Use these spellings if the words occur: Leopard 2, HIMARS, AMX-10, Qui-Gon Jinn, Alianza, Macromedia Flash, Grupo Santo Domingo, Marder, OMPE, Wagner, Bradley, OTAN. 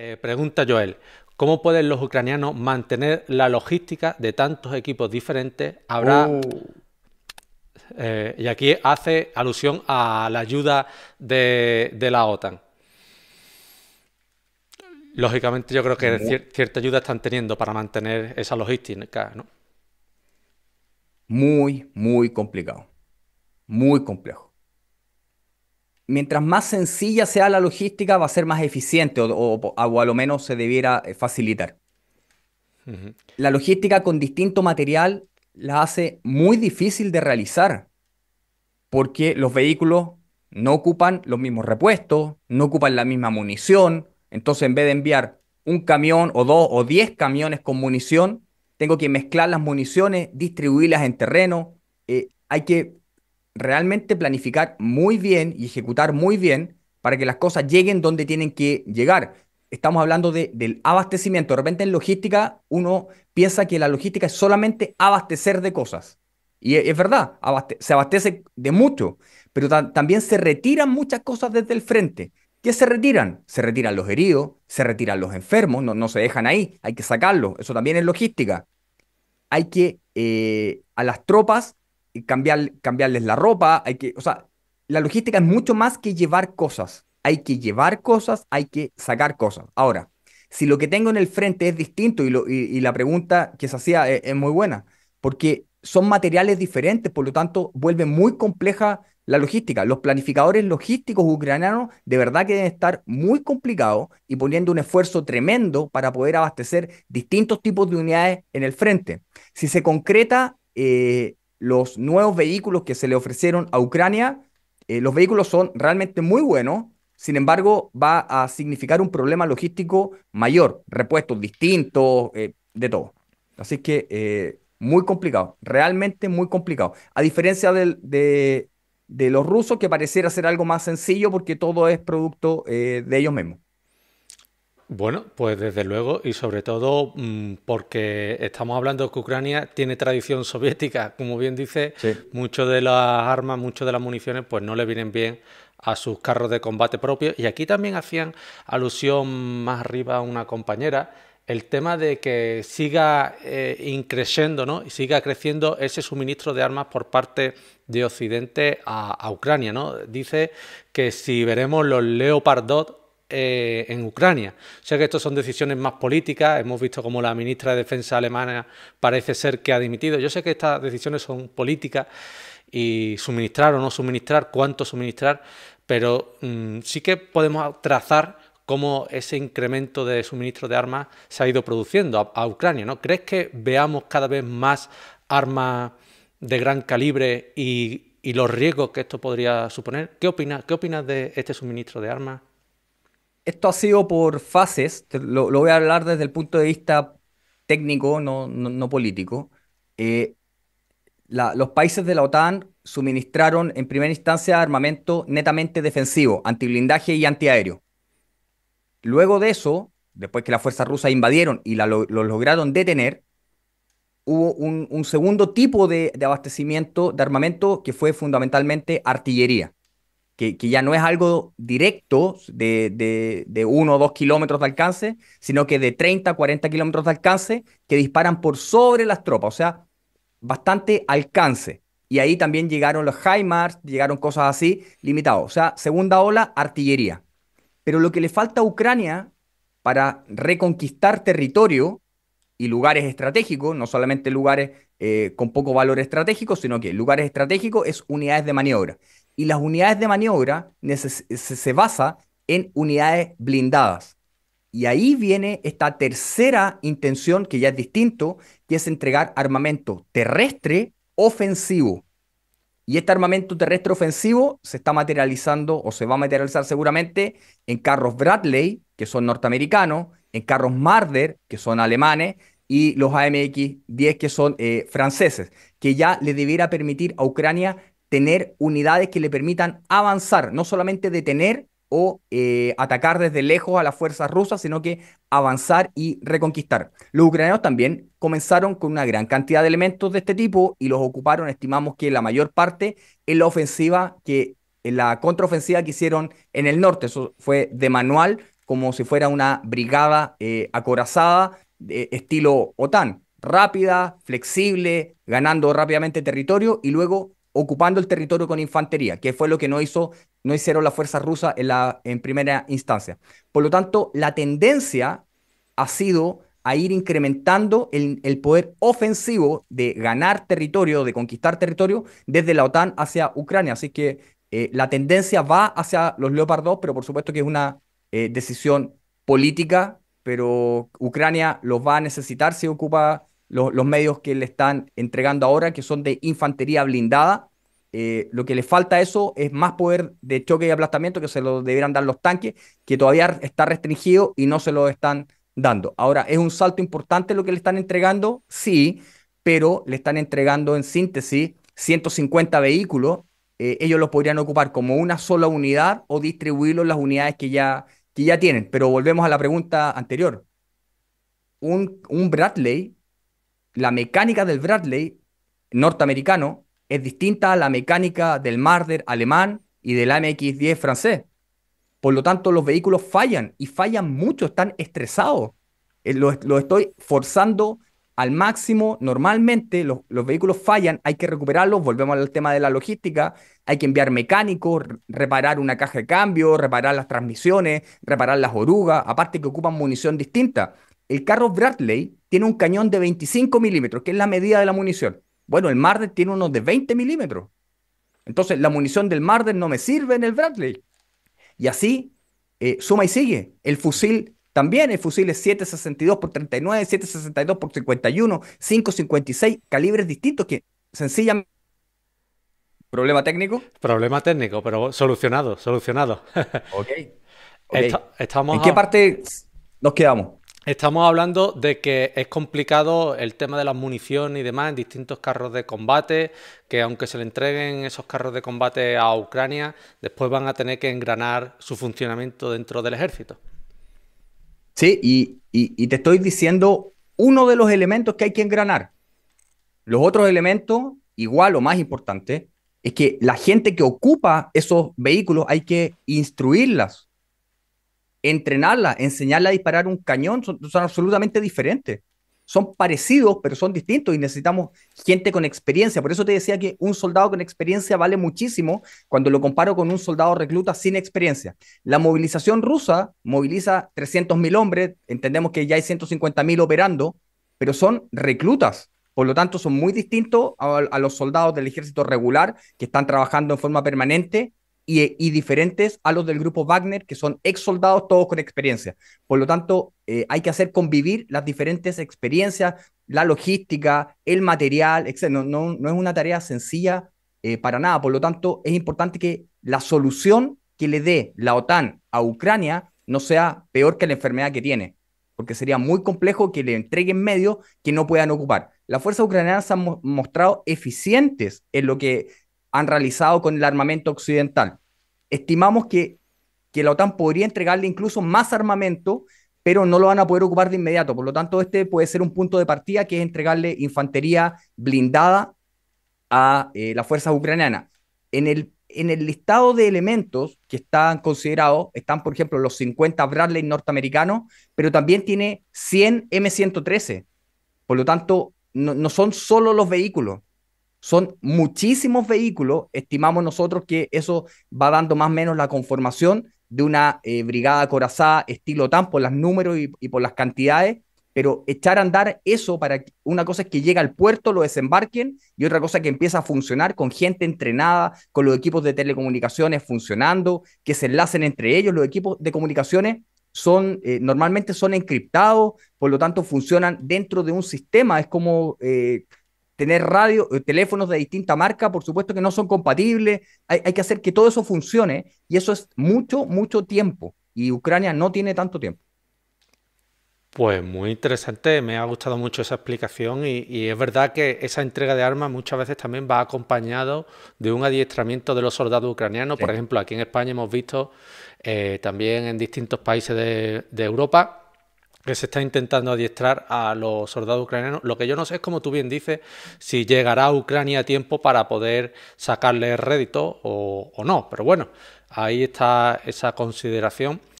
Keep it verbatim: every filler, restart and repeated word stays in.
Eh, pregunta Joel, ¿cómo pueden los ucranianos mantener la logística de tantos equipos diferentes? Habrá... Uh. Eh, y aquí hace alusión a la ayuda de, de la OTAN. Lógicamente yo creo que cier cierta ayuda están teniendo para mantener esa logística, ¿no? Muy, muy complicado. Muy complejo. Mientras más sencilla sea la logística, va a ser más eficiente o, o, o a lo menos se debiera facilitar. Uh-huh. La logística con distinto material la hace muy difícil de realizar porque los vehículos no ocupan los mismos repuestos, no ocupan la misma munición. Entonces, en vez de enviar un camión o dos o diez camiones con munición, tengo que mezclar las municiones, distribuirlas en terreno. Eh, hay que realmente planificar muy bien y ejecutar muy bien para que las cosas lleguen donde tienen que llegar. Estamos hablando de, del abastecimiento. De repente en logística uno piensa que la logística es solamente abastecer de cosas. Y es, es verdad, abaste se abastece de mucho, pero ta también se retiran muchas cosas desde el frente. ¿Qué se retiran? Se retiran los heridos, se retiran los enfermos, no, no se dejan ahí, hay que sacarlos. Eso también es logística. Hay que eh, a las tropas cambiar, cambiarles la ropa. Hay que, o sea, la logística es mucho más que llevar cosas. Hay que llevar cosas, hay que sacar cosas. Ahora, si lo que tengo en el frente es distinto, y, lo, y, y la pregunta que se hacía es, es muy buena, porque son materiales diferentes, por lo tanto, vuelve muy compleja la logística. Los planificadores logísticos ucranianos de verdad que deben estar muy complicados y poniendo un esfuerzo tremendo para poder abastecer distintos tipos de unidades en el frente. Si se concreta eh, los nuevos vehículos que se le ofrecieron a Ucrania, eh, los vehículos son realmente muy buenos, sin embargo va a significar un problema logístico mayor, repuestos distintos, eh, de todo. Así que eh, muy complicado, realmente muy complicado. A diferencia del... de, de los rusos, que pareciera ser algo más sencillo porque todo es producto eh, de ellos mismos. Bueno, pues desde luego, y sobre todo mmm, porque estamos hablando que Ucrania tiene tradición soviética, como bien dice, sí. Muchas de las armas, muchas de las municiones pues no le vienen bien a sus carros de combate propios. Y aquí también hacían alusión más arriba a una compañera, el tema de que siga eh, increciendo, ¿no? Y siga creciendo ese suministro de armas por parte de Occidente a, a Ucrania, ¿no? Dice que si veremos los Leopard dos eh, en Ucrania. O sea que estas son decisiones más políticas. Hemos visto como la ministra de Defensa alemana parece ser que ha dimitido. Yo sé que estas decisiones son políticas y suministrar o no suministrar, cuánto suministrar, pero mmm, sí que podemos trazar cómo ese incremento de suministro de armas se ha ido produciendo a, a Ucrania, ¿no? ¿Crees que veamos cada vez más armas de gran calibre y, y los riesgos que esto podría suponer? ¿Qué opinas, qué opinas de este suministro de armas? Esto ha sido por fases, lo, lo voy a hablar desde el punto de vista técnico, no, no, no político. Eh, la, los países de la OTAN suministraron en primera instancia armamento netamente defensivo, antiblindaje y antiaéreo. Luego de eso, después que las fuerzas rusas invadieron y la, lo, lo lograron detener, hubo un, un segundo tipo de, de abastecimiento de armamento que fue fundamentalmente artillería, que, que ya no es algo directo de, de, de uno o dos kilómetros de alcance, sino que de treinta a cuarenta kilómetros de alcance que disparan por sobre las tropas, o sea, bastante alcance. Y ahí también llegaron los HIMARS, llegaron cosas así, limitados. O sea, segunda ola, artillería. Pero lo que le falta a Ucrania para reconquistar territorio y lugares estratégicos, no solamente lugares eh, con poco valor estratégico, sino que lugares estratégicos es unidades de maniobra. Y las unidades de maniobra se basa en unidades blindadas. Y ahí viene esta tercera intención, que ya es distinto, que es entregar armamento terrestre ofensivo. Y este armamento terrestre ofensivo se está materializando o se va a materializar seguramente en carros Bradley, que son norteamericanos, en carros Marder, que son alemanes, y los A M X diez, que son eh, franceses, que ya le debiera permitir a Ucrania tener unidades que le permitan avanzar, no solamente detener o eh, atacar desde lejos a las fuerzas rusas, sino que avanzar y reconquistar. Los ucranianos también comenzaron con una gran cantidad de elementos de este tipo y los ocuparon, estimamos que la mayor parte, en la ofensiva, que en la contraofensiva que hicieron en el norte. Eso fue de manual, como si fuera una brigada eh, acorazada de estilo OTAN, rápida, flexible, ganando rápidamente territorio y luego ocupando el territorio con infantería, que fue lo que no hizo, no hicieron las fuerzas rusas en, la, en primera instancia. Por lo tanto, la tendencia ha sido a ir incrementando el, el poder ofensivo de ganar territorio, de conquistar territorio, desde la OTAN hacia Ucrania. Así que eh, la tendencia va hacia los Leopard dos, pero por supuesto que es una eh, decisión política, pero Ucrania los va a necesitar si ocupa los, los medios que le están entregando ahora, que son de infantería blindada. Eh, lo que le falta a eso es más poder de choque y aplastamiento, que se lo debieran dar los tanques, que todavía está restringido y no se lo están dando. Ahora, ¿es un salto importante lo que le están entregando? Sí, pero le están entregando en síntesis ciento cincuenta vehículos. Eh, ellos los podrían ocupar como una sola unidad o distribuirlos en las unidades que ya, que ya tienen. Pero volvemos a la pregunta anterior. Un, un Bradley, la mecánica del Bradley norteamericano es distinta a la mecánica del Marder alemán y del A M X diez francés. Por lo tanto, los vehículos fallan y fallan mucho, están estresados. Eh, lo, lo estoy forzando al máximo. Normalmente los, los vehículos fallan, hay que recuperarlos. Volvemos al tema de la logística. Hay que enviar mecánicos, reparar una caja de cambio, reparar las transmisiones, reparar las orugas, aparte que ocupan munición distinta. El carro Bradley tiene un cañón de veinticinco milímetros, que es la medida de la munición. Bueno, el Marder tiene unos de veinte milímetros. Entonces, la munición del Marder no me sirve en el Bradley. Y así, eh, suma y sigue. El fusil también, el fusil es siete sesenta y dos por treinta y nueve, siete sesenta y dos por cincuenta y uno, cinco cincuenta y seis, calibres distintos que sencillamente... ¿Problema técnico? Problema técnico, pero solucionado, solucionado. Ok. okay. Estamos ¿En a... qué parte nos quedamos? Estamos hablando de que es complicado el tema de las municiones y demás en distintos carros de combate, que aunque se le entreguen esos carros de combate a Ucrania, después van a tener que engranar su funcionamiento dentro del ejército. Sí, y, y, y te estoy diciendo uno de los elementos que hay que engranar. Los otros elementos, igual o más importante, es que la gente que ocupa esos vehículos hay que instruirlas, entrenarla, enseñarla a disparar un cañón. Son, son absolutamente diferentes. Son parecidos, pero son distintos y necesitamos gente con experiencia. Por eso te decía que un soldado con experiencia vale muchísimo cuando lo comparo con un soldado recluta sin experiencia. La movilización rusa moviliza trescientos mil hombres. Entendemos que ya hay ciento cincuenta mil operando, pero son reclutas. Por lo tanto, son muy distintos a, a los soldados del ejército regular que están trabajando en forma permanente. Y, y diferentes a los del grupo Wagner, que son ex soldados todos con experiencia. Por lo tanto, eh, hay que hacer convivir las diferentes experiencias, la logística, el material, etcétera. No, no, no es una tarea sencilla eh, para nada. Por lo tanto, es importante que la solución que le dé la OTAN a Ucrania no sea peor que la enfermedad que tiene, porque sería muy complejo que le entreguen medios que no puedan ocupar. Las fuerzas ucranianas se han mo- mostrado eficientes en lo que han realizado con el armamento occidental. Estimamos que, que la OTAN podría entregarle incluso más armamento, pero no lo van a poder ocupar de inmediato. Por lo tanto, este puede ser un punto de partida, que es entregarle infantería blindada a eh, las fuerzas ucranianas. En el, en el listado de elementos que están considerados, están, por ejemplo, los cincuenta Bradley norteamericanos, pero también tiene cien eme ciento trece. Por lo tanto, no, no son solo los vehículos. Son muchísimos vehículos. Estimamos nosotros que eso va dando más o menos la conformación de una eh, brigada acorazada estilo OTAN por los números y, y por las cantidades, pero echar a andar eso para que, una cosa es que llega al puerto, lo desembarquen, y otra cosa que empieza a funcionar con gente entrenada, con los equipos de telecomunicaciones funcionando, que se enlacen entre ellos. Los equipos de comunicaciones son eh, normalmente son encriptados, por lo tanto funcionan dentro de un sistema. Es como... Eh, tener radio, teléfonos de distinta marca, por supuesto que no son compatibles. Hay, hay que hacer que todo eso funcione, y eso es mucho, mucho tiempo, y Ucrania no tiene tanto tiempo. Pues muy interesante, me ha gustado mucho esa explicación, y, y es verdad que esa entrega de armas muchas veces también va acompañado de un adiestramiento de los soldados ucranianos. Sí. Por ejemplo, aquí en España hemos visto eh, también en distintos países de, de Europa, que se está intentando adiestrar a los soldados ucranianos. Lo que yo no sé es, como tú bien dices, si llegará a Ucrania a tiempo para poder sacarle rédito o, o no. Pero bueno, ahí está esa consideración.